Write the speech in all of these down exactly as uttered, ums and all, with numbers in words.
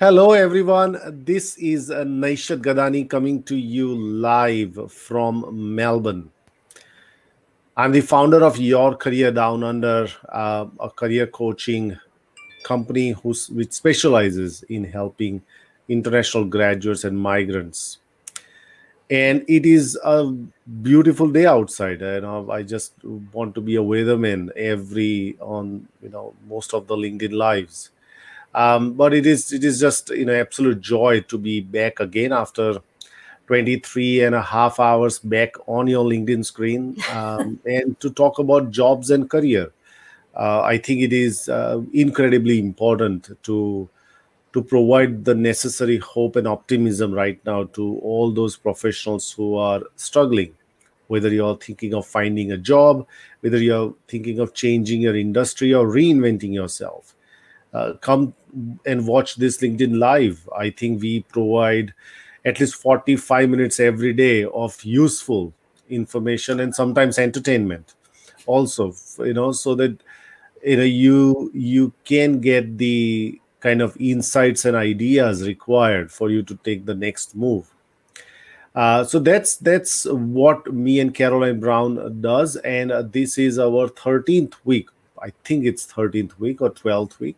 Hello everyone, this is Nishad Gadani coming to you live from Melbourne. I'm the founder of Your Career Down Under, uh, a career coaching company who's, which specializes in helping international graduates and migrants. And it is a beautiful day outside. You know, I just want to be a weatherman every on you know most of the LinkedIn Lives. Um, but it is it is just you know absolute joy to be back again after twenty-three and a half hours back on your LinkedIn screen um, and to talk about jobs and career. Uh, I think it is uh, incredibly important to to provide the necessary hope and optimism right now to all those professionals who are struggling, whether you're thinking of finding a job, whether you're thinking of changing your industry or reinventing yourself. Uh, come and watch this LinkedIn Live. I think we provide at least forty-five minutes every day of useful information and sometimes entertainment also, you know, so that you know you you can get the kind of insights and ideas required for you to take the next move. Uh, so that's that's what me and Carolyn Brown does, and uh, this is our thirteenth week. I think it's thirteenth week or twelfth week.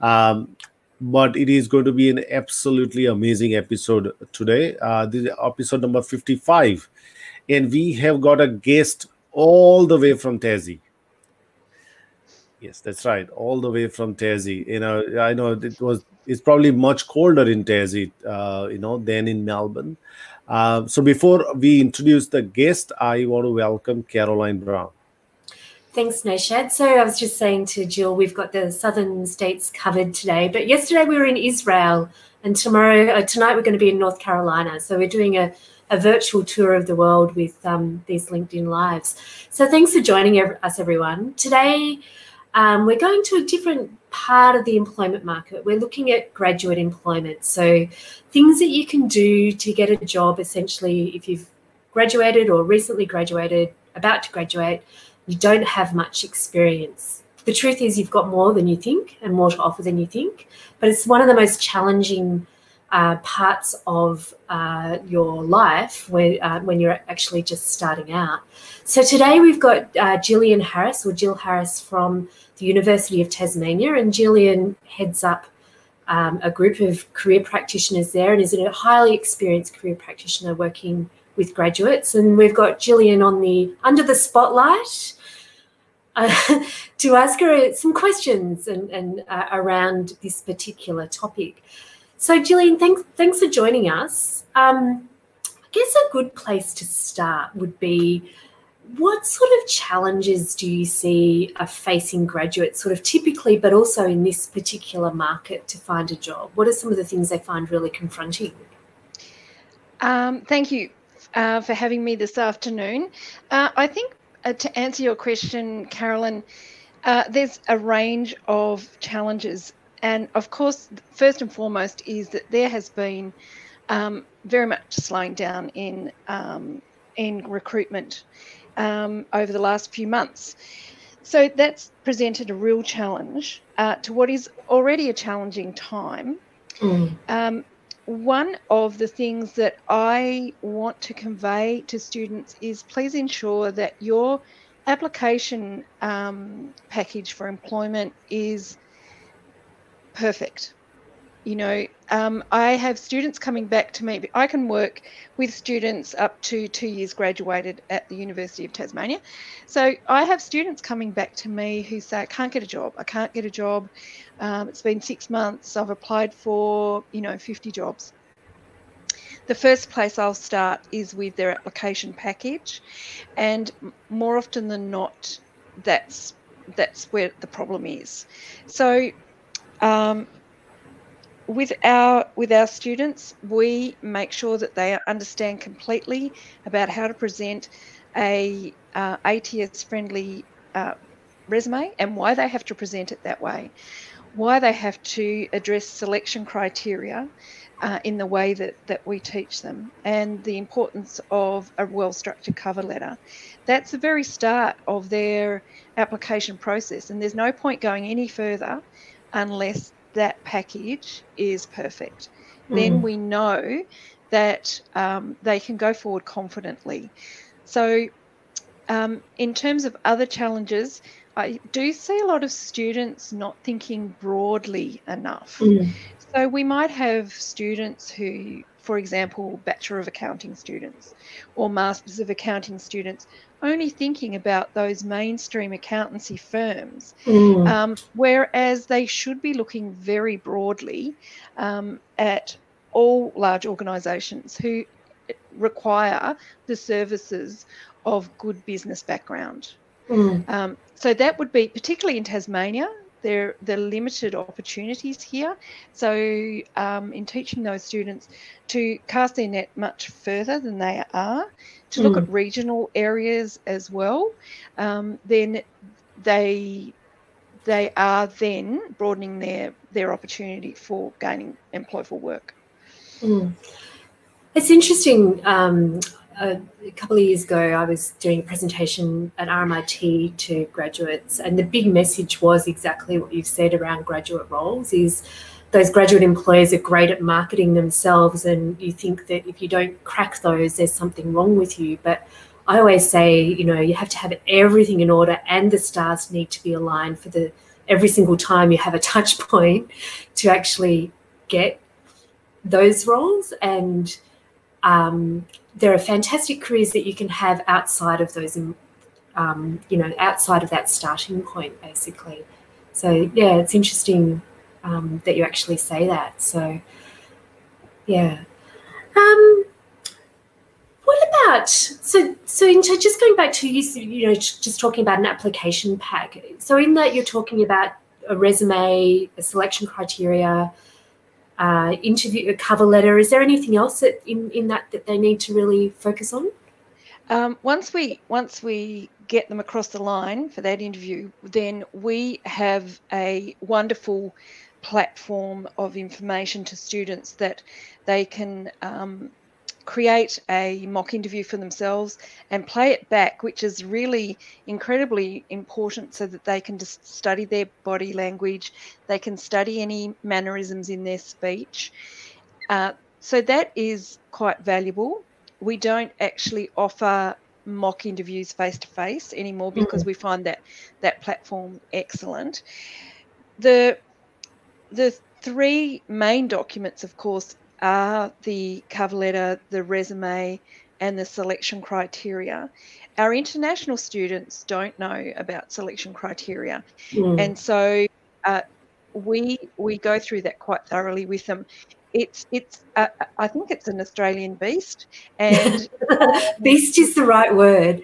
Um, but it is going to be an absolutely amazing episode today. Uh, this is episode number fifty-five. And we have got a guest all the way from Tassie. Yes, that's right. All the way from Tassie. You know, I know it was, it's probably much colder in Tassie, uh, you know, than in Melbourne. Uh, so before we introduce the guest, I want to welcome Carolyn Brown. Thanks, Nishad. So I was just saying to Jill, we've got the southern states covered today, but yesterday we were in Israel, and tomorrow, uh, tonight we're going to be in North Carolina. So we're doing a, a virtual tour of the world with um, these LinkedIn Lives. So thanks for joining ev- us, everyone. Today, um, we're going to a different part of the employment market. We're looking at graduate employment. So things that you can do to get a job, essentially, if you've graduated or recently graduated, about to graduate, you don't have much experience. The truth is you've got more than you think and more to offer than you think, but it's one of the most challenging uh, parts of uh, your life where, uh, when you're actually just starting out. So today we've got uh, Gillian Harris, or Jill Harris, from the University of Tasmania, and Gillian heads up um, a group of career practitioners there and is a highly experienced career practitioner working with graduates. And we've got Gillian on the under the spotlight Uh, to ask her some questions and, and uh, around this particular topic. So, Gillian, thanks, thanks for joining us. Um, I guess a good place to start would be, what sort of challenges do you see are facing graduates sort of typically, but also in this particular market, to find a job? What are some of the things they find really confronting? Um, thank you uh, for having me this afternoon. Uh, I think Uh, to answer your question, Carolyn, uh, there's a range of challenges. And of course, first and foremost is that there has been um, very much slowing down in, um, in recruitment um, over the last few months. So that's presented a real challenge uh, to what is already a challenging time. Mm. Um, One of the things that I want to convey to students is, please ensure that your application um, package for employment is perfect. You know, um, I have students coming back to me. I can work with students up to two years graduated at the University of Tasmania. So I have students coming back to me who say, I can't get a job. I can't get a job. Um, it's been six months. I've applied for, you know, fifty jobs. the first place I'll start is with their application package, and more often than not, that's that's where the problem is. So um, with our with our students, we make sure that they understand completely about how to present a uh, A T S friendly uh, resume and why they have to present it that way, why they have to address selection criteria uh, in the way that, that we teach them, and the importance of a well-structured cover letter. That's the very start of their application process, and there's no point going any further unless that package is perfect. Mm. Then we know that um, they can go forward confidently. So um, in terms of other challenges, I do see a lot of students not thinking broadly enough. Mm. So we might have students who, for example, Bachelor of Accounting students or Masters of Accounting students, only thinking about those mainstream accountancy firms, mm. um, whereas they should be looking very broadly um, at all large organisations who require the services of good business background. Mm. Um, so that would be, particularly in Tasmania, there are limited opportunities here. So um, in teaching those students to cast their net much further than they are, to look mm. at regional areas as well, um, then they they are then broadening their, their opportunity for gaining employable work. Mm. It's interesting. Um, A couple of years ago, I was doing a presentation at R M I T to graduates, and the big message was exactly what you've said around graduate roles, is those graduate employers are great at marketing themselves, and you think that if you don't crack those, there's something wrong with you. But I always say, you know, you have to have everything in order, and the stars need to be aligned for the every single time you have a touch point to actually get those roles. And um there are fantastic careers that you can have outside of those, um, you know, outside of that starting point, basically. So, yeah, it's interesting um, that you actually say that. So, yeah. Um, what about, so so into just going back to, you, you know, just talking about an application pack. So in that you're talking about a resume, a selection criteria, Uh, interview, a cover letter. Is there anything else that in, in that that they need to really focus on? Um, once we once we get them across the line for that interview, then we have a wonderful platform of information to students that they can um, create a mock interview for themselves and play it back, which is really incredibly important so that they can just study their body language, they can study any mannerisms in their speech. Uh, so that is quite valuable. We don't actually offer mock interviews face-to-face anymore because mm-hmm. we find that that platform excellent. The, the three main documents, of course, are the cover letter, the resume, and the selection criteria. Our international students don't know about selection criteria. Mm. And so uh, we we go through that quite thoroughly with them. It's, it's uh, I think it's an Australian beast. And beast is the right word.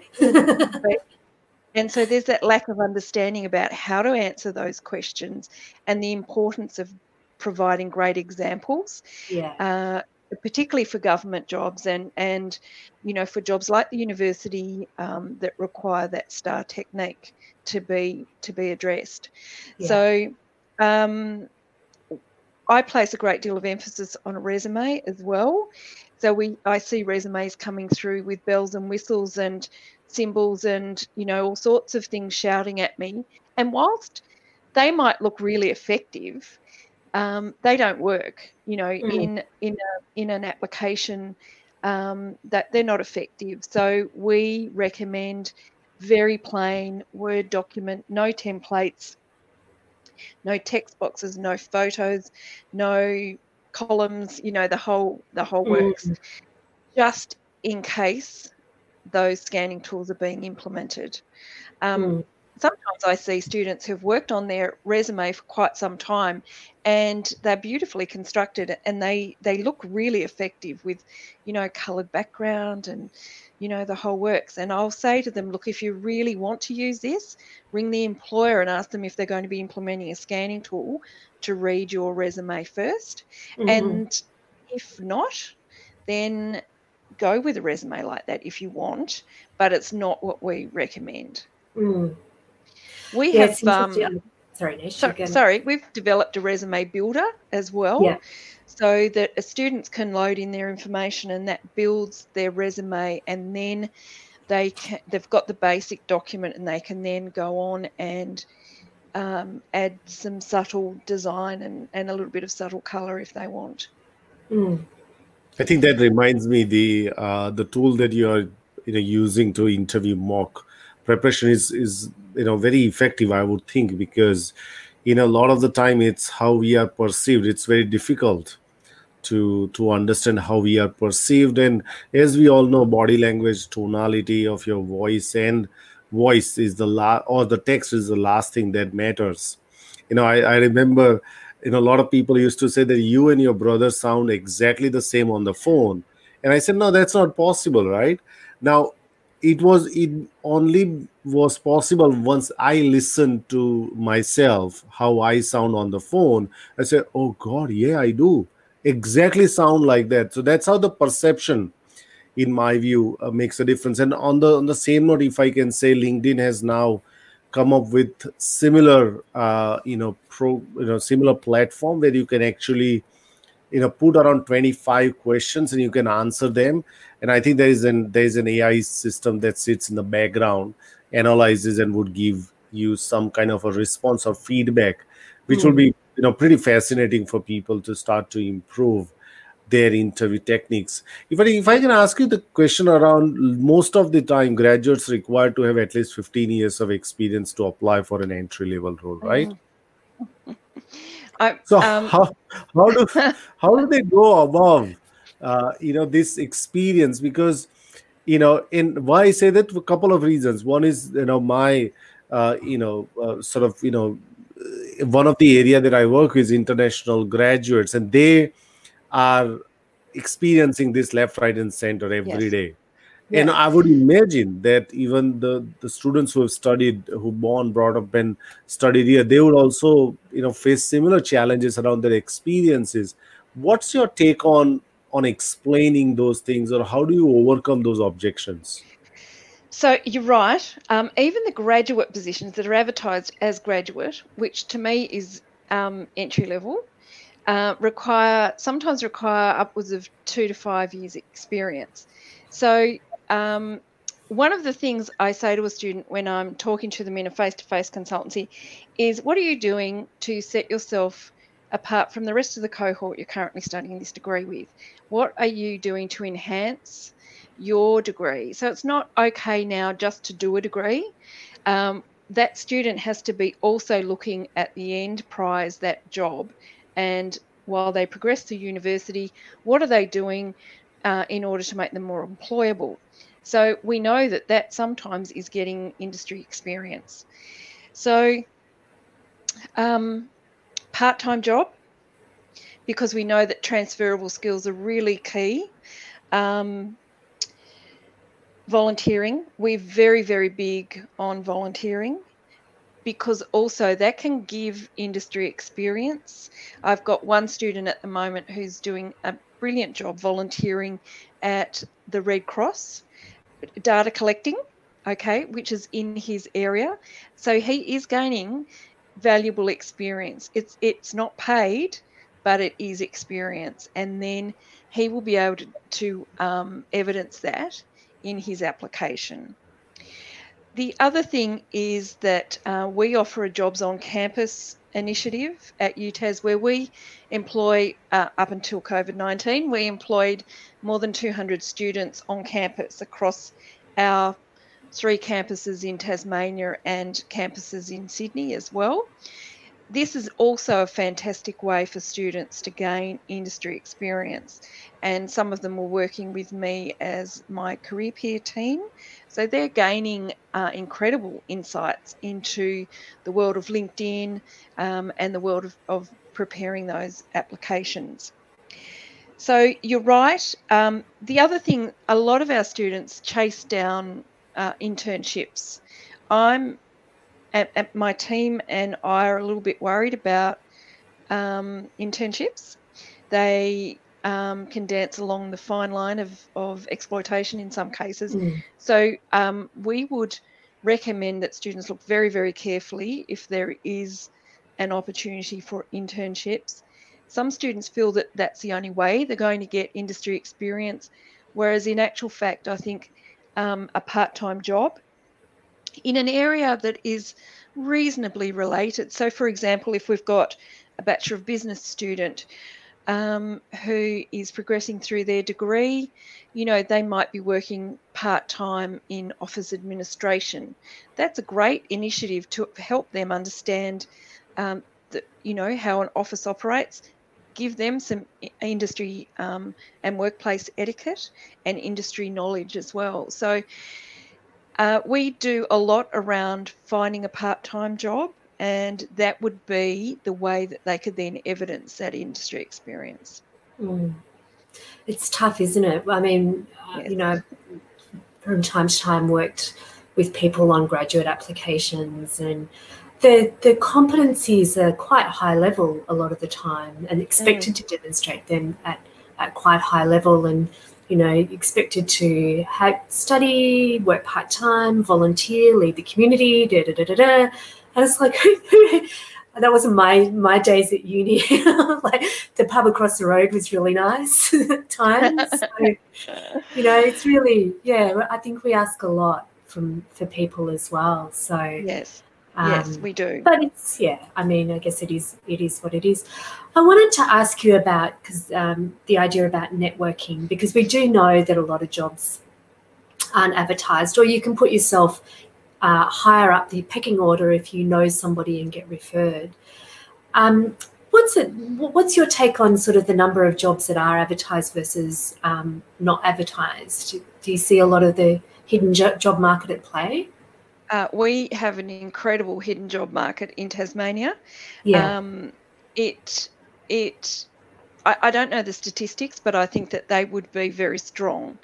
And so there's that lack of understanding about how to answer those questions and the importance of providing great examples, yeah. uh, particularly for government jobs and, and, you know, for jobs like the university um, that require that STAR technique to be to be addressed. Yeah. So um, I place a great deal of emphasis on a resume as well. So we I see resumes coming through with bells and whistles and symbols and, you know, all sorts of things shouting at me. And whilst they might look really effective, Um, they don't work, you know, mm. in in a, in an application um, that they're not effective. So we recommend very plain Word document, no templates, no text boxes, no photos, no columns. You know, the whole the whole works, mm. just in case those scanning tools are being implemented. Um, mm. sometimes I see students who've worked on their resume for quite some time and they're beautifully constructed and they, they look really effective with, you know, coloured background and, you know, the whole works. And I'll say to them, look, if you really want to use this, ring the employer and ask them if they're going to be implementing a scanning tool to read your resume first. Mm-hmm. And if not, then go with a resume like that if you want, but it's not what we recommend. Mm. We yeah, have um, sorry, Nish, so, sorry, we've developed a resume builder as well, yeah. so that students can load in their information and that builds their resume, and then they can, they've got the basic document and they can then go on and um, add some subtle design and, and a little bit of subtle colour if they want. Mm. I think that reminds me the uh, the tool that you are you know, using to interview mock preparation is is you know very effective, I would think, because in a lot of the time it's how we are perceived. It's very difficult to to understand how we are perceived, and as we all know, body language, tonality of your voice, and voice is the la or the text is the last thing that matters. You know, I, I remember. You know, a lot of people used to say that you and your brother sound exactly the same on the phone. And I said, no, that's not possible, right? Now, it was it only was possible once I listened to myself, how I sound on the phone. I said, oh, God, yeah, I do exactly sound like that. So that's how the perception, in my view, uh, makes a difference. And on the, on the same note, if I can say, LinkedIn has now come up with similar, uh, you know, pro, you know, similar platform where you can actually, you know, put around twenty-five questions and you can answer them. And I think there is an there is an A I system that sits in the background, analyzes, and would give you some kind of a response or feedback, which mm-hmm. will be, you know, pretty fascinating for people to start to improve their interview techniques. If I, if I can ask you the question around, most of the time graduates require to have at least fifteen years of experience to apply for an entry-level role, right? I, so um, how, how, do, how do they go above, uh, you know, this experience? Because, you know, in why I say that for a couple of reasons. One is, you know, my, uh, you know, uh, sort of, you know, one of the area that I work with is international graduates, and they are experiencing this left, right, and center every yes. day. Yes. And I would imagine that even the, the students who have studied, who born, brought up, and studied here, they would also, you know, face similar challenges around their experiences. What's your take on, on explaining those things, or how do you overcome those objections? So you're right. Um, even the graduate positions that are advertised as graduate, which to me is um, entry level, Uh, require sometimes require upwards of two to five years experience. So um, one of the things I say to a student when I'm talking to them in a face-to-face consultancy is, what are you doing to set yourself apart from the rest of the cohort you're currently studying this degree with? What are you doing to enhance your degree? So it's not okay now just to do a degree. Um, that student has to be also looking at the end prize, that job. And while they progress through university, what are they doing uh, in order to make them more employable? So we know that that sometimes is getting industry experience. So um, part-time job, because we know that transferable skills are really key. Um, volunteering, we're very, very big on volunteering, because also that can give industry experience. I've got one student at the moment who's doing a brilliant job volunteering at the Red Cross, data collecting, okay, which is in his area. So he is gaining valuable experience. It's, it's not paid, but it is experience. And then he will be able to, to um, evidence that in his application. The other thing is that uh, we offer a Jobs on Campus initiative at U TAS, where we employ, uh, up until COVID nineteen, we employed more than two hundred students on campus across our three campuses in Tasmania and campuses in Sydney as well. this is also a fantastic way for students to gain industry experience, and some of them were working with me as my career peer team. So they're gaining uh, incredible insights into the world of LinkedIn um, and the world of, of preparing those applications. So you're right. Um, the other thing, a lot of our students chase down uh, internships. I'm at, at my team and I are a little bit worried about um, internships. They um, can dance along the fine line of, of exploitation in some cases. Mm. So um, we would recommend that students look very, very carefully if there is an opportunity for internships. Some students feel that that's the only way they're going to get industry experience, whereas in actual fact, I think um, a part-time job in an area that is reasonably related. So, for example, if we've got a Bachelor of Business student um, who is progressing through their degree, you know, they might be working part-time in office administration. That's a great initiative to help them understand um, the, you know, how an office operates. Give them some industry um, and workplace etiquette and industry knowledge as well. So uh, we do a lot around finding a part-time job, and that would be the way that they could then evidence that industry experience. Mm. It's tough, isn't it? I mean, yes. You know, from time to time worked with people on graduate applications, and The, the competencies are quite high level a lot of the time, and expected mm. to demonstrate them at, at quite high level, and, you know, expected to have, study, work part-time, volunteer, lead the community, da-da-da-da-da. And it's like, that wasn't my, my days at uni. Like the pub across the road was really nice at times. So, you know, it's really, yeah, I think we ask a lot from for people as well. So yes. Um, yes, we do. But it's, yeah, I mean, I guess it is it is what it is. I wanted to ask you about, because um, the idea about networking, because we do know that a lot of jobs aren't advertised, or you can put yourself uh, higher up the pecking order if you know somebody and get referred. Um, what's it? What's your take on sort of the number of jobs that are advertised versus um, not advertised? Do you see a lot of the hidden jo- job market at play? Uh, we have an incredible hidden job market in Tasmania. Yeah. Um, it, it, I, I don't know the statistics, but I think that they would be very strong.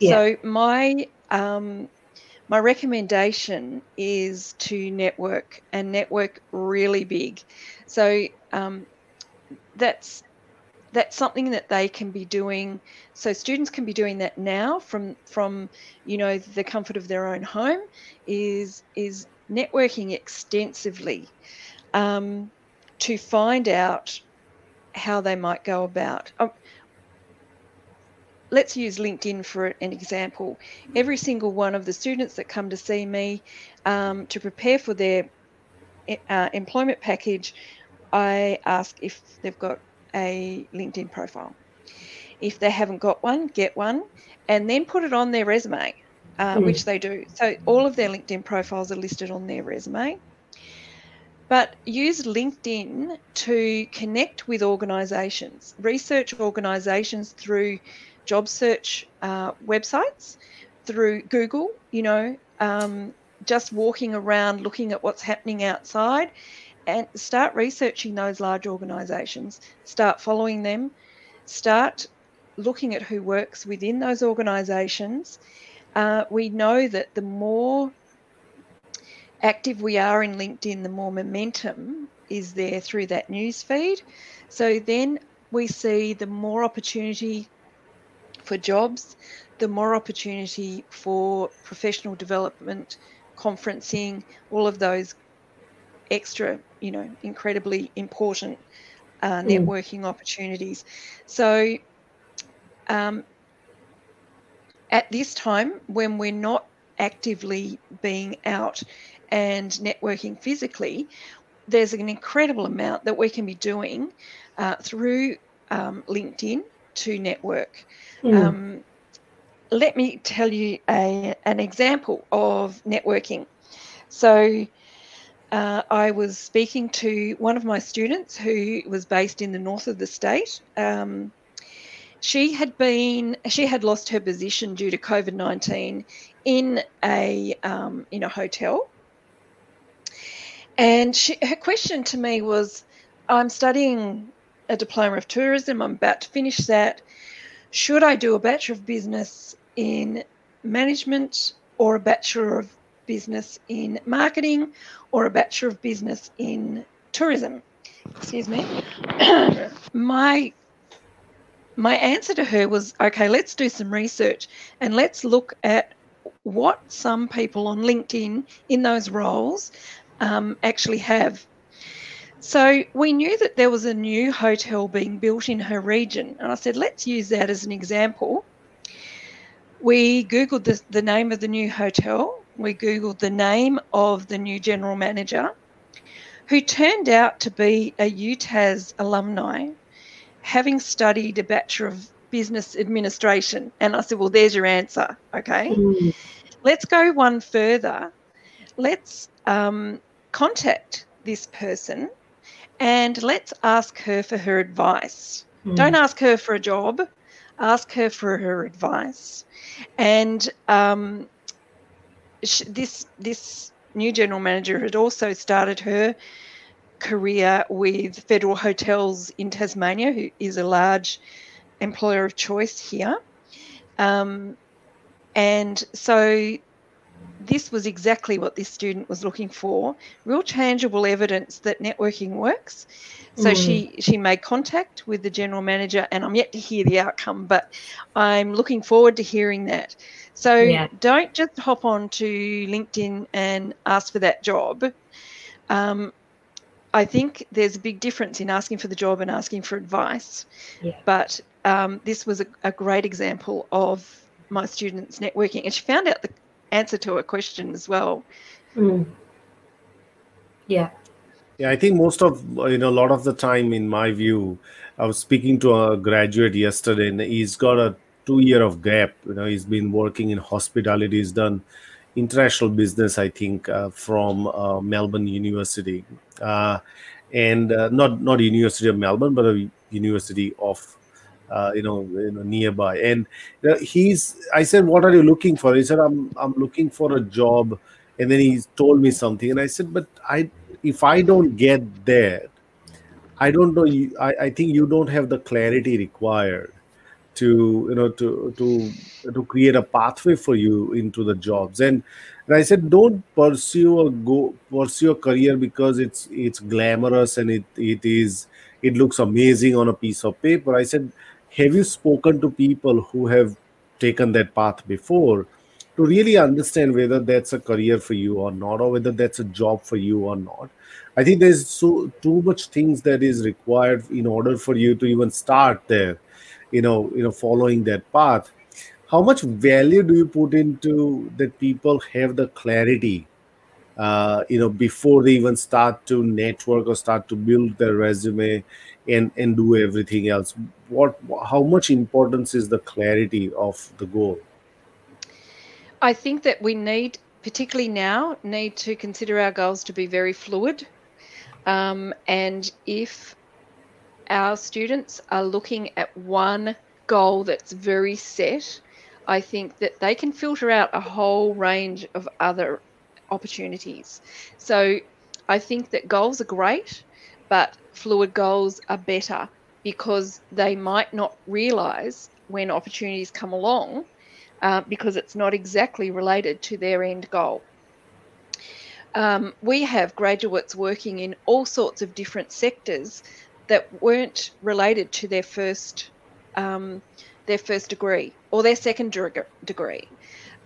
Yeah. So my, um, my recommendation is to network, and network really big. So um, that's that's something that they can be doing. So students can be doing that now from, from you know, the comfort of their own home, is, is networking extensively um, to find out how they might go about. Um, let's use LinkedIn for an example. Every single one of the students that come to see me um, to prepare for their uh, employment package, I ask if they've got a LinkedIn profile. If they haven't got one, get one, and then put it on their resume, uh, mm. which they do. So all of their LinkedIn profiles are listed on their resume. But use LinkedIn to connect with organisations. Research organisations through job search uh, websites, through Google, you know, um, just walking around looking at what's happening outside, and start researching those large organisations, start following them, start looking at who works within those organisations. Uh, we know that the more active we are in LinkedIn, the more momentum is there through that news feed. So then we see the more opportunity for jobs, the more opportunity for professional development, conferencing, all of those extra, you know, incredibly important uh, networking mm. opportunities. So um, at this time, when we're not actively being out and networking physically, there's an incredible amount that we can be doing uh, through um, LinkedIn to network. Mm. Um, let me tell you a, an example of networking. So uh, I was speaking to one of my students who was based in the north of the state. Um, she had been, she had lost her position due to COVID nineteen in a, um, in a hotel. And she, her question to me was, I'm studying a diploma of tourism, I'm about to finish that. Should I do a Bachelor of Business in Management or a Bachelor of Business in Marketing or a Bachelor of Business in Tourism? Excuse me. My, my answer to her was, okay, let's do some research and let's look at what some people on LinkedIn in those roles um, actually have. So we knew that there was a new hotel being built in her region, and I said, let's use that as an example. We Googled the, the name of the new hotel. We Googled the name of the new general manager, who turned out to be a U TAS alumni, having studied a Bachelor of Business Administration. And I said, well, there's your answer, okay? Mm. Let's go one further. Let's um, contact this person and let's ask her for her advice. Mm. Don't ask her for a job, ask her for her advice. And um, she, this, this new general manager had also started her career with Federal Hotels in Tasmania, who is a large employer of choice here. Um, and so this was exactly what this student was looking for, real tangible evidence that networking works. So mm. she, she made contact with the general manager, and I'm yet to hear the outcome, but I'm looking forward to hearing that. So yeah. Don't just hop on to LinkedIn and ask for that job. Um, I think there's a big difference in asking for the job and asking for advice. Yeah. But um, this was a, a great example of my students networking, and she found out the answer to a question as well. Mm. Yeah. Yeah, I think most of, you know, a lot of the time, in my view, I was speaking to a graduate yesterday, and he's got a two year of gap. You know, he's been working in hospitality. He's done international business, I think, uh, from uh, Melbourne University, uh, and uh, not not University of Melbourne, but a university of Uh, you know, you know, nearby. And you know, he's, I said, what are you looking for? He said, I'm, I'm looking for a job. And then he told me something. And I said, but I, if I don't get there, I don't know. You, I, I think you don't have the clarity required to, you know, to, to, to create a pathway for you into the jobs. And, and I said, don't pursue a go pursue a career because it's, it's glamorous and it, it is, it looks amazing on a piece of paper. I said, have you spoken to people who have taken that path before to really understand whether that's a career for you or not, or whether that's a job for you or not? I think there's so too much things that is required in order for you to even start there, you know, you know, following that path. How much value do you put into that people have the clarity, uh, you know, before they even start to network or start to build their resume and, and do everything else? What, how much importance is the clarity of the goal? I think that we need, particularly now, need to consider our goals to be very fluid. Um, and if our students are looking at one goal that's very set, I think that they can filter out a whole range of other opportunities. So I think that goals are great, but fluid goals are better because they might not realize when opportunities come along uh, because it's not exactly related to their end goal. Um, we have graduates working in all sorts of different sectors that weren't related to their first um, their first degree or their second degree.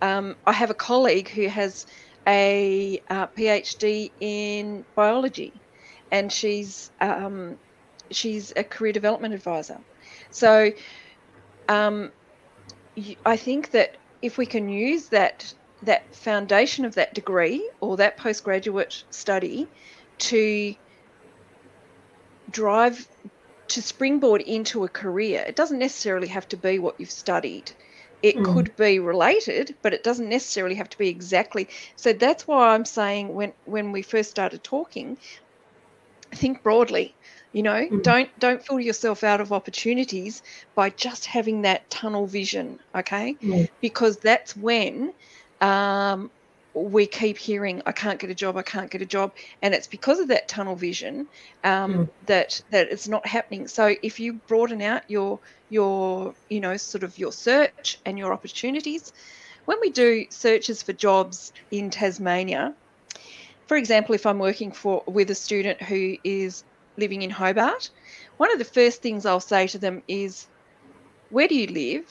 Um, I have a colleague who has a uh, PhD in biology, and she's um, she's a career development advisor. So um, I think that if we can use that that foundation of that degree or that postgraduate study to drive to springboard into a career, it doesn't necessarily have to be what you've studied. It mm. could be related, but it doesn't necessarily have to be exactly. So that's why I'm saying when, when we first started talking, think broadly. You know, mm. don't don't fool yourself out of opportunities by just having that tunnel vision, okay? Mm. Because that's when um, we keep hearing, I can't get a job, I can't get a job. And it's because of that tunnel vision um, mm. that that it's not happening. So if you broaden out your, your, you know, sort of your search and your opportunities, when we do searches for jobs in Tasmania, for example, if I'm working for with a student who is living in Hobart, one of the first things I'll say to them is, where do you live?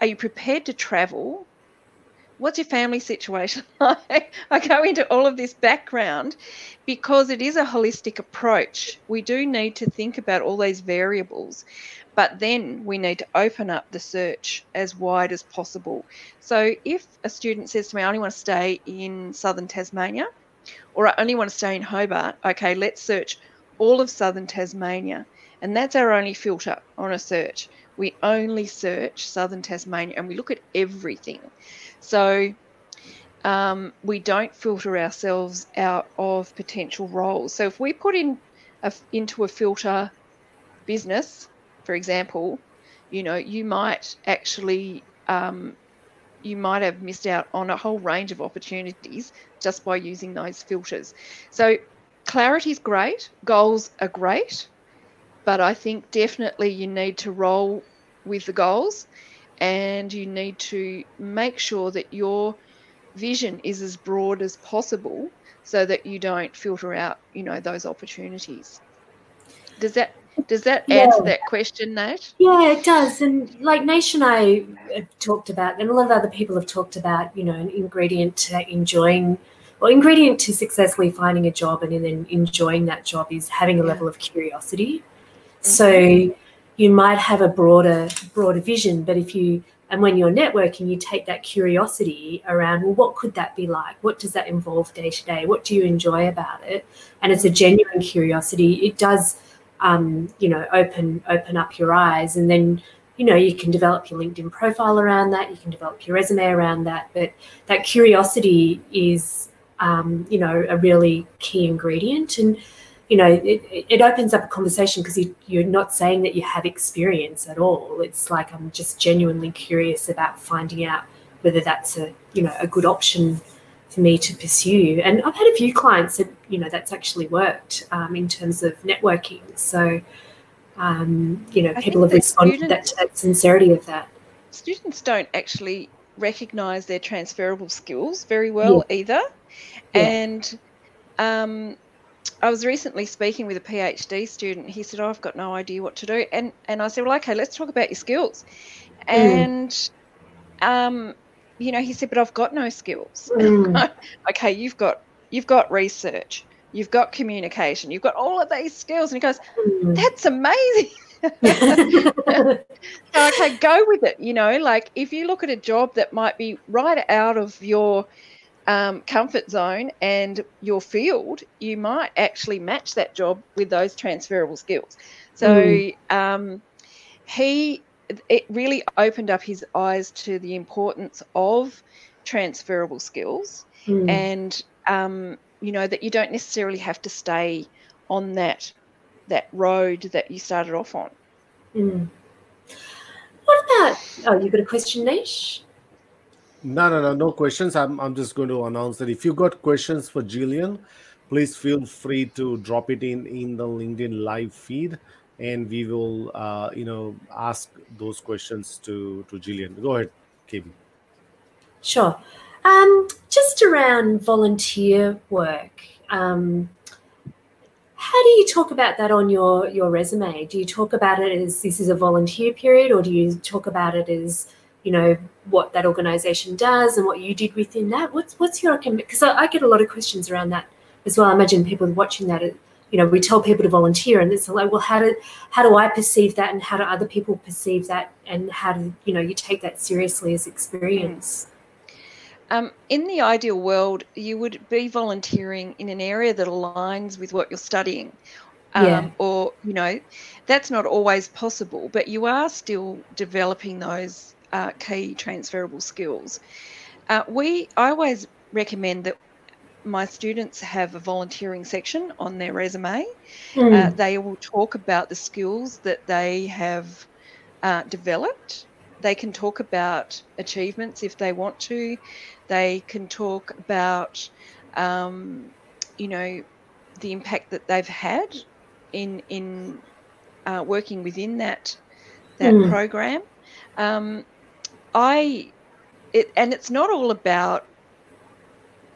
Are you prepared to travel? What's your family situation like? I go into all of this background because it is a holistic approach. We do need to think about all those variables, but then we need to open up the search as wide as possible. So if a student says to me, I only want to stay in southern Tasmania, or I only want to stay in Hobart, okay, let's search all of southern Tasmania. And that's our only filter on a search. We only search southern Tasmania and we look at everything. So um, we don't filter ourselves out of potential roles. So if we put in a, into a filter business, for example, you know, you might actually... Um, you might have missed out on a whole range of opportunities just by using those filters. So clarity is great, goals are great, but I think definitely you need to roll with the goals and you need to make sure that your vision is as broad as possible so that you don't filter out, you know, those opportunities. Does that Does that answer yeah. that question, Nat? Yeah, it does. And like Nish and I have talked about, and a lot of other people have talked about, you know, an ingredient to enjoying, or ingredient to successfully finding a job and then enjoying that job is having a yeah. level of curiosity. Mm-hmm. So you might have a broader, broader vision, but if you, and when you're networking, you take that curiosity around, well, what could that be like? What does that involve day to day? What do you enjoy about it? And it's a genuine curiosity. It does... Um, you know, open open up your eyes, and then, you know, you can develop your LinkedIn profile around that, you can develop your resume around that, but that curiosity is, um, you know, a really key ingredient. And, you know, it, it opens up a conversation because you, you're not saying that you have experience at all. It's like, I'm just genuinely curious about finding out whether that's a, you know, a good option for me to pursue. And I've had a few clients that, you know, that's actually worked um, in terms of networking. So, um, you know, I people have responded to that, to that sincerity of that. Students don't actually recognise their transferable skills very well yeah. either. Yeah. And um, I was recently speaking with a PhD student. He said, oh, I've got no idea what to do. And, and I said, well, okay, let's talk about your skills. And... Mm. Um, you know, he said, but I've got no skills. Mm. Okay, you've got you've got research, you've got communication, you've got all of these skills. And he goes, mm. that's amazing. So, okay, go with it. You know, like if you look at a job that might be right out of your um, comfort zone and your field, you might actually match that job with those transferable skills. So mm. um, he... it really opened up his eyes to the importance of transferable skills mm. and, um, you know, that you don't necessarily have to stay on that that road that you started off on. Mm. What about... Oh, you've got a question, Nish? No, no, no, no questions. I'm, I'm just going to announce that if you've got questions for Gillian, please feel free to drop it in, in the LinkedIn Live feed. And we will, uh, you know, ask those questions to, to Gillian. Go ahead, K B. Sure. Um, just around volunteer work, um, how do you talk about that on your, your resume? Do you talk about it as this is a volunteer period, or do you talk about it as, you know, what that organisation does and what you did within that? What's what's your recommend? Because I, I get a lot of questions around that as well. I imagine people watching that. At, You know, we tell people to volunteer, and it's like, well, how do how do I perceive that, and how do other people perceive that, and how do you know you take that seriously as experience? Um, in the ideal world, you would be volunteering in an area that aligns with what you're studying, um, yeah. or you know, that's not always possible, but you are still developing those uh, key transferable skills. Uh, we, I always recommend that my students have a volunteering section on their resume. Mm. Uh, they will talk about the skills that they have uh, developed. They can talk about achievements if they want to. They can talk about, um, you know, the impact that they've had in in uh, working within that that mm. program. Um, I it and it's not all about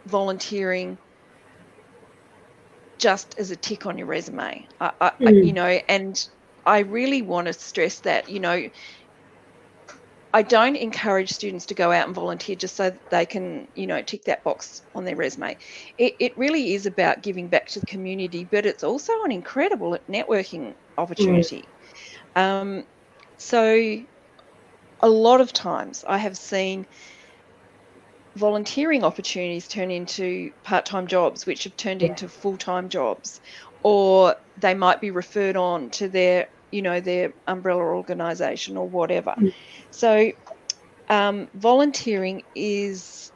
volunteering just as a tick on your resume. I, I, mm. You know, and I really want to stress that, you know, I don't encourage students to go out and volunteer just so that they can, you know, tick that box on their resume. It, it really is about giving back to the community, but it's also an incredible networking opportunity. Mm. Um, so a lot of times I have seen volunteering opportunities turn into part-time jobs, which have turned yeah. into full-time jobs, or they might be referred on to their, you know, their umbrella organisation or whatever. Mm. So um, volunteering is,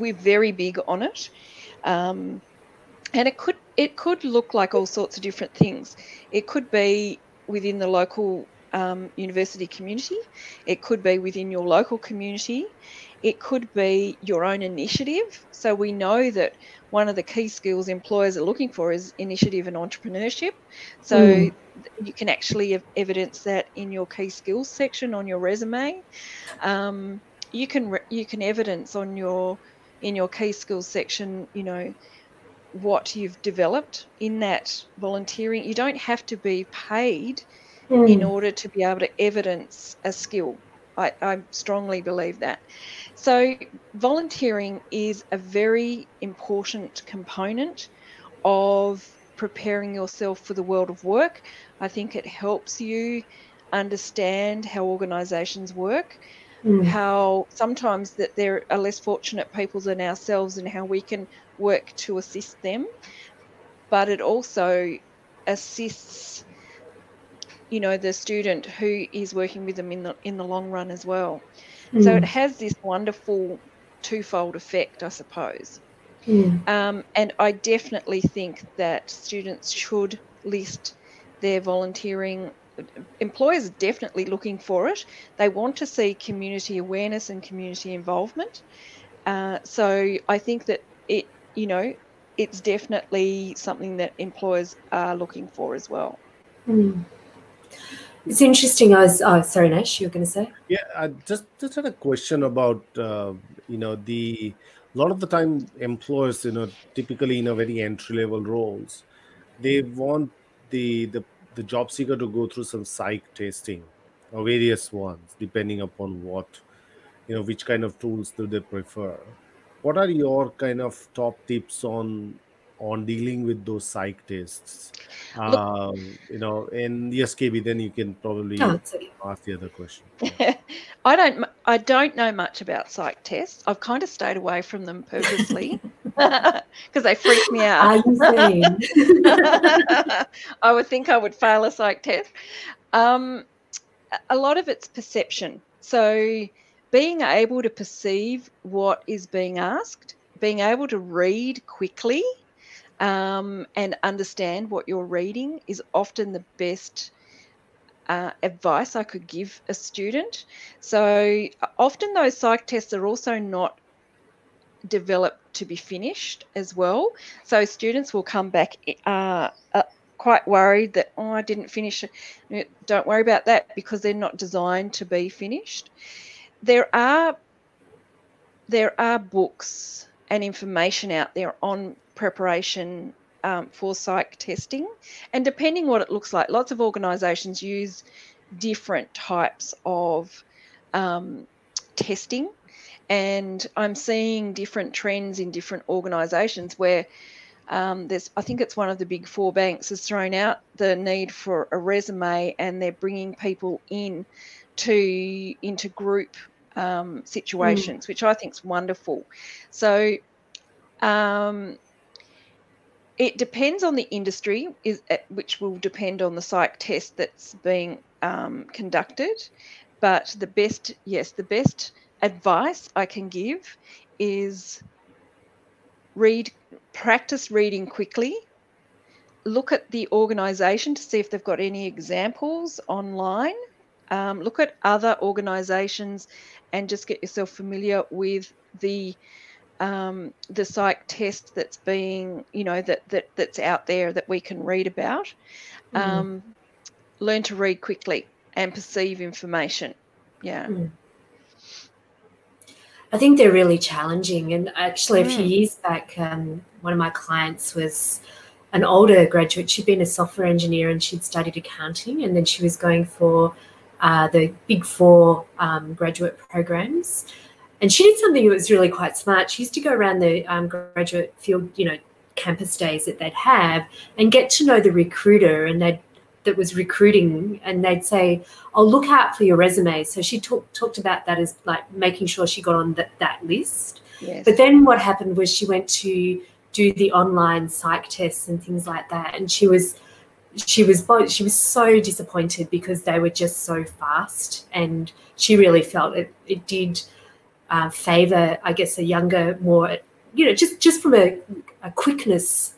we're very big on it, um, and it could it could look like all sorts of different things. It could be within the local um, university community. It could be within your local community. It could be your own initiative. So we know that one of the key skills employers are looking for is initiative and entrepreneurship. So mm. you can actually evidence that in your key skills section on your resume. Um, you can re you can evidence on your in your key skills section, you know, what you've developed in that volunteering. You don't have to be paid mm. in order to be able to evidence a skill. I, I strongly believe that. So volunteering is a very important component of preparing yourself for the world of work. I think it helps you understand how organisations work, mm. how sometimes that there are less fortunate people than ourselves and how we can work to assist them. But it also assists, you know, the student who is working with them in the in the long run as well. Mm. So it has this wonderful twofold effect, I suppose. Mm. Um, and I definitely think that students should list their volunteering. Employers are definitely looking for it. They want to see community awareness and community involvement. Uh, so I think that it, you know, it's definitely something that employers are looking for as well. Mm. It's interesting. I was oh, sorry, Nish, you were going to say? Yeah, I just just had a question about uh, you know the a lot of the time employers, you know, typically in a very entry level roles, they want the the the job seeker to go through some psych testing or various ones depending upon what you know which kind of tools do they prefer. What are your kind of top tips on? on dealing with those psych tests? Um, you know, and yes, K B, then you can probably oh, ask the other question. Yeah. I don't I don't know much about psych tests. I've kind of stayed away from them purposely because they freak me out. I would think I would fail a psych test. Um, a lot of it's perception. So being able to perceive what is being asked, being able to read quickly, Um, and understand what you're reading is often the best uh, advice I could give a student. So often those psych tests are also not developed to be finished as well. So students will come back uh, uh, quite worried that, oh, I didn't finish it. Don't worry about that because they're not designed to be finished. There are, there are books and information out there on preparation um, for psych testing, and depending what it looks like, lots of organisations use different types of um, testing, and I'm seeing different trends in different organisations where um, there's, I think it's one of the big four banks has thrown out the need for a resume, and they're bringing people in to into group um, situations, mm. which I think is wonderful. So um, it depends on the industry, is, which will depend on the psych test that's being um, conducted. But the best, yes, the best advice I can give is read, practice reading quickly. Look at the organisation to see if they've got any examples online. Um, look at other organisations and just get yourself familiar with the um, the psych test that's being, you know, that that that's out there that we can read about. Mm. Um, learn to read quickly and perceive information. Yeah. Mm. I think they're really challenging. And actually, mm. a few years back, um, one of my clients was an older graduate. She'd been a software engineer and she'd studied accounting, and then she was going for uh, the Big Four um, graduate programs. And she did something that was really quite smart. She used to go around the um, graduate field, you know, campus days that they'd have, and get to know the recruiter and they'd that was recruiting, and they'd say, "Oh, look out for your resume." So she talk, talked about that as like making sure she got on that, that list. Yes. But then what happened was she went to do the online psych tests and things like that, and she was she was both she was so disappointed because they were just so fast, and she really felt it it did uh, favour, I guess, a younger, more, you know, just just from a, a quickness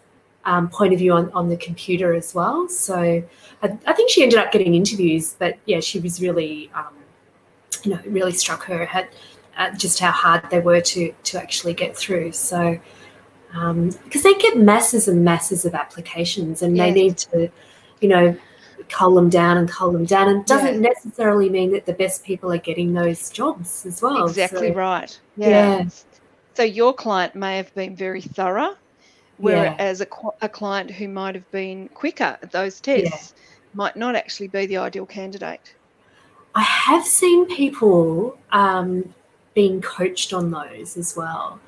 um, point of view on, on the computer as well. So I, I think she ended up getting interviews, but yeah, she was really um, you know, it really struck her at, at just how hard they were to to actually get through. So. Um, because they get masses and masses of applications, and yeah. they need to, you know, cull them down and cull them down. And it doesn't yeah. necessarily mean that the best people are getting those jobs as well. Exactly so, right. Yeah. yeah. So your client may have been very thorough, whereas yeah. a, a client who might have been quicker at those tests yeah. might not actually be the ideal candidate. I have seen people um, being coached on those as well.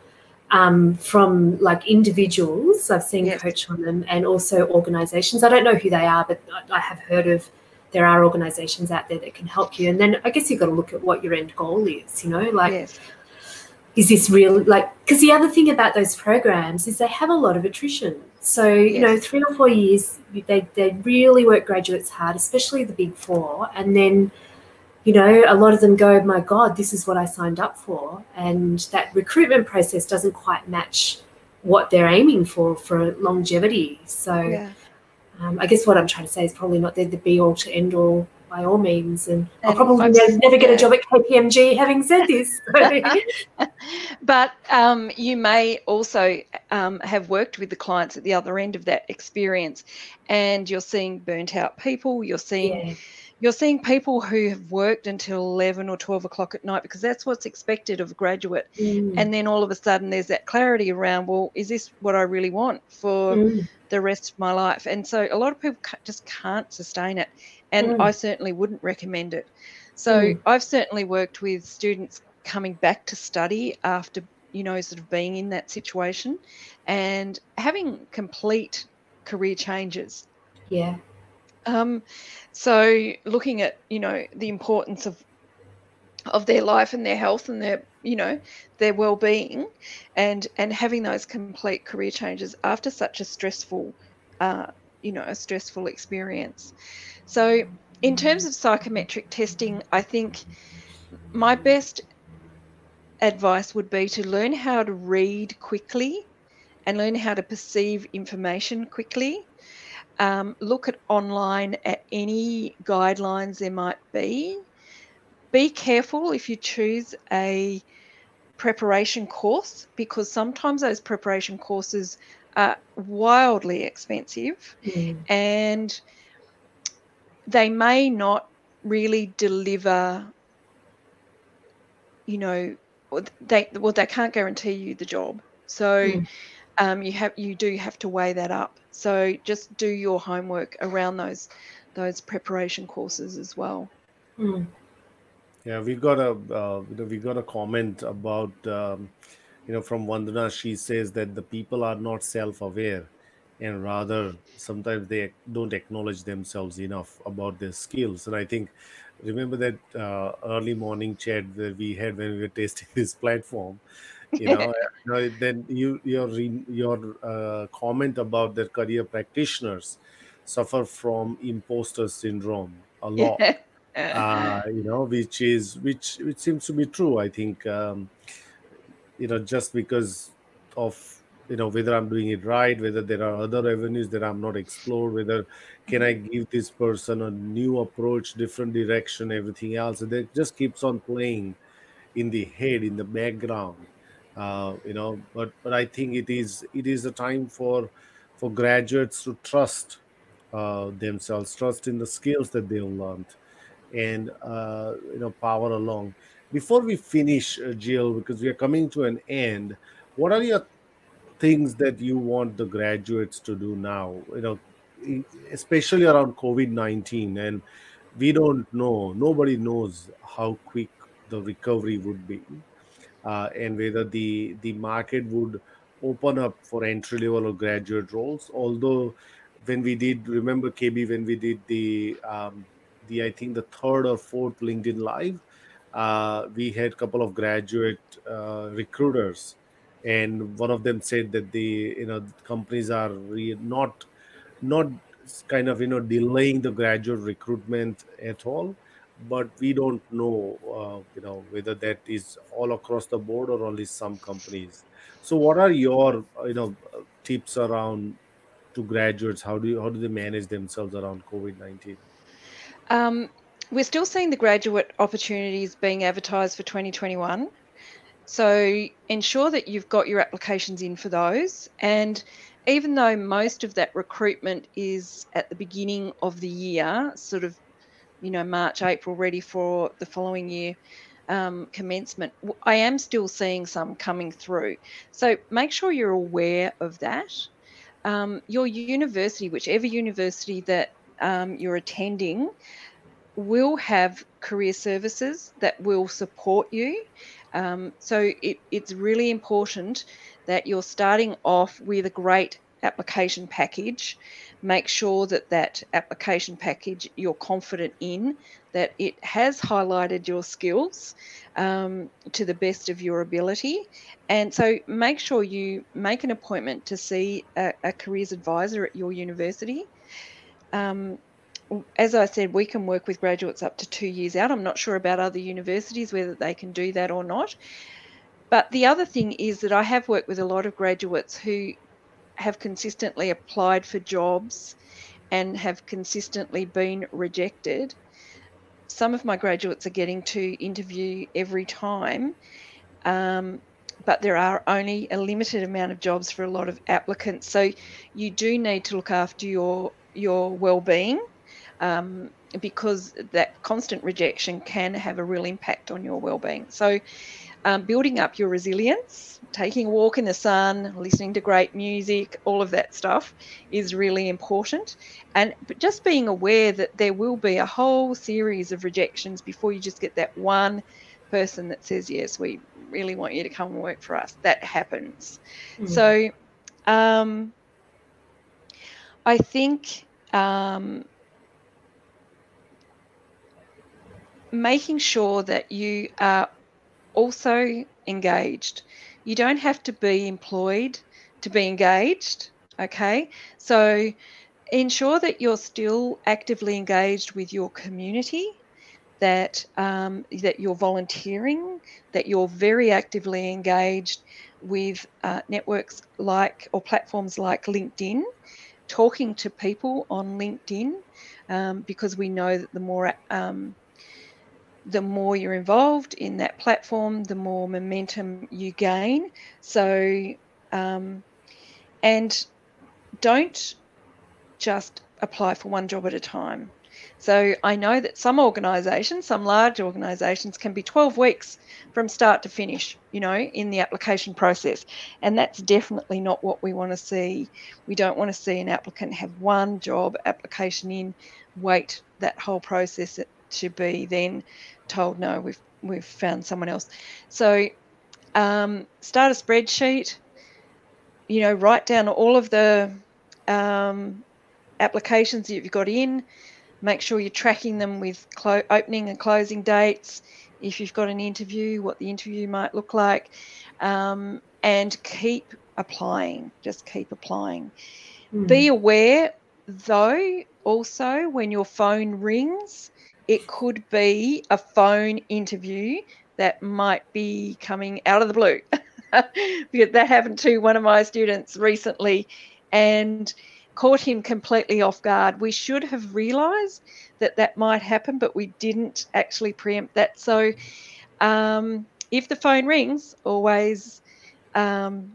Um, from like individuals, I've seen yes. coach on them, and also organisations. I don't know who they are, but I have heard of there are organisations out there that can help you. And then I guess you've got to look at what your end goal is, you know, like yes. is this real? Like, because the other thing about those programs is they have a lot of attrition. So, yes. you know, three or four years, they, they really work graduates hard, especially the Big Four. And then, you know, a lot of them go, my God, this is what I signed up for. And that recruitment process doesn't quite match what they're aiming for, for longevity. So yeah. um, I guess what I'm trying to say is probably not the be-all to end-all by all means. And, and I'll probably never, never get a job at K P M G having said this. But um, you may also um, have worked with the clients at the other end of that experience, and you're seeing burnt-out people, you're seeing... Yeah. You're seeing people who have worked until eleven or twelve o'clock at night because that's what's expected of a graduate. Mm. And then all of a sudden there's that clarity around, well, is this what I really want for mm. the rest of my life? And so a lot of people just can't sustain it. And mm. I certainly wouldn't recommend it. So mm. I've certainly worked with students coming back to study after, you know, sort of being in that situation and having complete career changes. Yeah. Um, so looking at, you know, the importance of of their life and their health and their, you know, their well-being, and and having those complete career changes after such a stressful, uh, you know, a stressful experience. So in terms of psychometric testing, I think my best advice would be to learn how to read quickly and learn how to perceive information quickly. Um, look at online at any guidelines there might be. Be careful if you choose a preparation course, because sometimes those preparation courses are wildly expensive mm. and they may not really deliver, you know, they, well, they can't guarantee you the job. So mm. um, you have you do have to weigh that up. So just do your homework around those those preparation courses as well. Mm. Yeah, we've got a uh, you know, we've got a comment about um, you know, from Vandana. She says that the people are not self-aware, and rather sometimes they don't acknowledge themselves enough about their skills. And I think remember that uh, early morning chat that we had when we were testing this platform. You know, then you, your your uh, comment about that career practitioners suffer from imposter syndrome a lot. Yeah. uh, you know, which is which which seems to be true. I think um, you know, just because of you know whether I'm doing it right, whether there are other avenues that I'm not explored, whether can I give this person a new approach, different direction, everything else, and that just keeps on playing in the head, in the background, uh, you know. But but I think it is it is a time for for graduates to trust uh, themselves, trust in the skills that they've learned, and uh, you know, power along. Before we finish, uh, Jill, because we are coming to an end, what are your things that you want the graduates to do now, you know, especially around COVID nineteen? And we don't know, nobody knows how quick the recovery would be, uh, and whether the the market would open up for entry-level or graduate roles. Although when we did, remember, K B, when we did the, um, the I think the third or fourth LinkedIn Live, uh, we had a couple of graduate uh, recruiters, and one of them said that the you know companies are re- not not kind of you know delaying the graduate recruitment at all, but we don't know uh, you know whether that is all across the board or only some companies. So what are your you know tips around to graduates? How do you, how do they manage themselves around COVID nineteen? Um, we're still seeing the graduate opportunities being advertised for twenty twenty-one. So ensure that you've got your applications in for those. And even though most of that recruitment is at the beginning of the year, sort of, you know, March, April, ready for the following year um, commencement, I am still seeing some coming through. So make sure you're aware of that. Um, your university, whichever university that um, you're attending, will have career services that will support you. Um, so it, it's really important that you're starting off with a great application package. Make sure that that application package you're confident in, that it has highlighted your skills um, to the best of your ability. And so make sure you make an appointment to see a, a careers advisor at your university. Um, As I said, we can work with graduates up to two years out. I'm not sure about other universities, whether they can do that or not. But the other thing is that I have worked with a lot of graduates who have consistently applied for jobs and have consistently been rejected. Some of my graduates are getting to interview every time, um, but there are only a limited amount of jobs for a lot of applicants. So you do need to look after your, your well-being. Um, because that constant rejection can have a real impact on your wellbeing. So um, building up your resilience, taking a walk in the sun, listening to great music, all of that stuff is really important. And but just being aware that there will be a whole series of rejections before you just get that one person that says, yes, we really want you to come and work for us. That happens. Mm-hmm. So um, I think... Um, making sure that you are also engaged. You don't have to be employed to be engaged, okay? So ensure that you're still actively engaged with your community, that um, that you're volunteering, that you're very actively engaged with uh, networks like, or platforms like LinkedIn, talking to people on LinkedIn, um, because we know that the more um, the more you're involved in that platform, the more momentum you gain. So, um, and don't just apply for one job at a time. So I know that some organisations, some large organisations, can be twelve weeks from start to finish, you know, in the application process. And that's definitely not what we want to see. We don't want to see an applicant have one job application in, wait that whole process at, to be then told, no, we've we've found someone else. So um, start a spreadsheet, you know, write down all of the um, applications that you've got in, make sure you're tracking them with clo- opening and closing dates, if you've got an interview, what the interview might look like, um, and keep applying, just keep applying. Mm. Be aware, though, also when your phone rings, It could be a phone interview that might be coming out of the blue. Because that happened to one of my students recently and caught him completely off guard. We should have realised that that might happen, but we didn't actually preempt that. So um, if the phone rings, always um,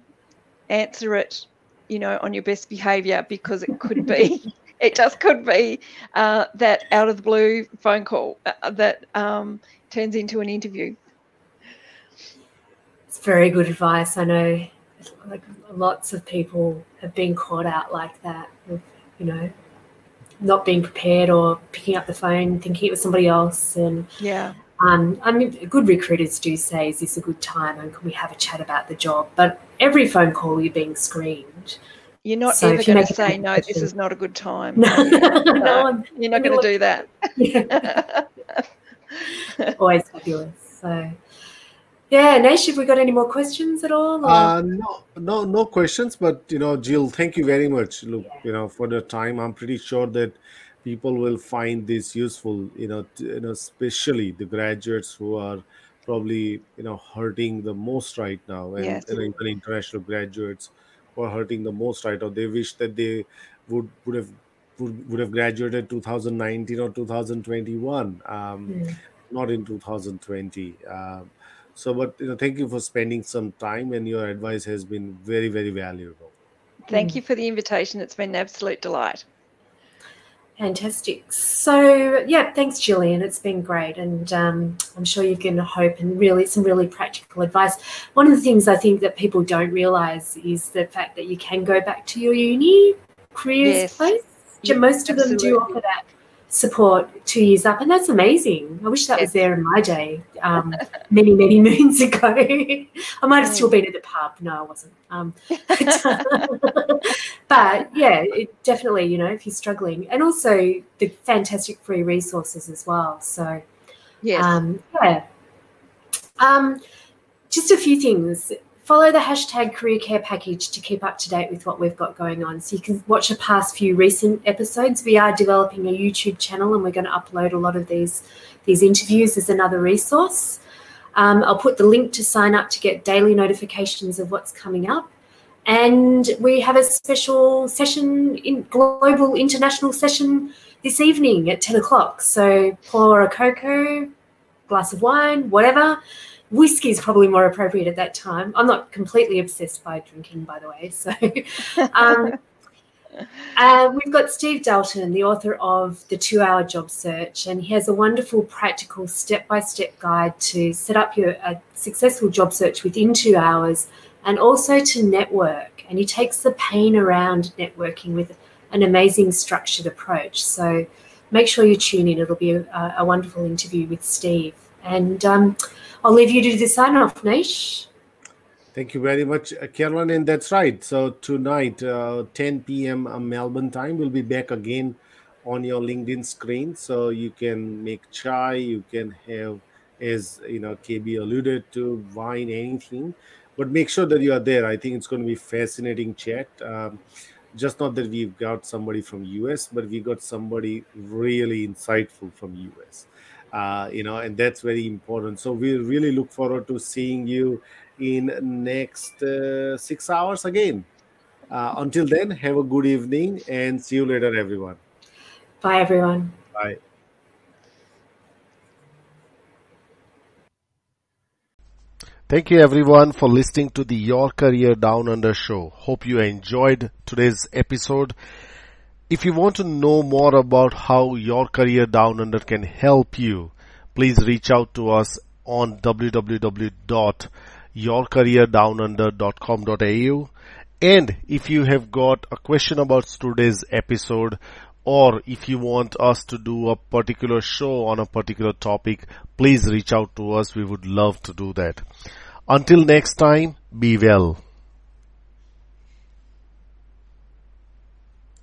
answer it, you know, on your best behaviour, because it could be, it just could be uh, that out of the blue phone call that um, turns into an interview. Very good advice. I know, like, lots of people have been caught out like that, with, you know, not being prepared or picking up the phone, thinking it was somebody else. And yeah, um, I mean, good recruiters do say, "Is this a good time? And can we have a chat about the job?" But every phone call, you're being screened. You're not so ever going to say, "No, this is not a good time." No, no, no, you're not going to do that. Yeah. Always fabulous. So. Yeah, Nish, have we got any more questions at all? Or? Uh, no, no, no questions. But, you know, Jill, thank you very much, Look, yeah. you know, for the time. I'm pretty sure that people will find this useful, you know, t- you know, especially the graduates who are probably, you know, hurting the most right now. And, yes. and even international graduates who are hurting the most right now. They wish that they would, would have would, would have graduated two thousand nineteen or two thousand twenty-one, um, yeah. not in two thousand twenty. Uh, So, but you know, thank you for spending some time, and your advice has been very, very valuable. Thank you for the invitation. It's been an absolute delight. Fantastic. So, yeah, thanks, Gillian. It's been great, and um, I'm sure you've given hope and really some really practical advice. One of the things I think that people don't realise is the fact that you can go back to your uni careers yes. place. Yes, Most of absolutely. them do offer that support two years up, and that's amazing. I wish that yes. was there in my day, um, many, many moons ago. I might have still been at the pub. No, I wasn't. Um, but, yeah, it definitely, you know, if you're struggling. And also the fantastic free resources as well. So, yes. um, yeah. Um, just a few things. Follow the hashtag Career Care Package to keep up to date with what we've got going on. So you can watch the past few recent episodes. We are developing a YouTube channel, and we're going to upload a lot of these, these interviews as another resource. Um, I'll put the link to sign up to get daily notifications of what's coming up. And we have a special session, in global international session, this evening at ten o'clock. So pour a cocoa, glass of wine, whatever. Whiskey is probably more appropriate at that time. I'm not completely obsessed by drinking, by the way. So um, uh, we've got Steve Dalton, the author of The Two-Hour Job Search, and he has a wonderful practical step-by-step guide to set up your a successful job search within two hours and also to network. And he takes the pain around networking with an amazing structured approach. So make sure you tune in. It'll be a, a wonderful interview with Steve. And um, I'll leave you to do the sign-off, Nish. Thank you very much, Carolyn. And that's right. So tonight, uh, ten p.m. Melbourne time, we'll be back again on your LinkedIn screen. So you can make chai, you can have, as you know, K B alluded to, wine, anything. But make sure that you are there. I think it's going to be fascinating chat. Um, just not that we've got somebody from U S, but we got somebody really insightful from U S. Uh, you know, and that's very important. So we really look forward to seeing you in next uh, six hours again. Uh, until then, have a good evening and see you later, everyone. Bye, everyone. Bye. Thank you, everyone, for listening to the Your Career Down Under show. Hope you enjoyed today's episode. If you want to know more about how Your Career Down Under can help you, please reach out to us on w w w dot your career down under dot com dot a u. And if you have got a question about today's episode, or if you want us to do a particular show on a particular topic, please reach out to us. We would love to do that. Until next time, be well.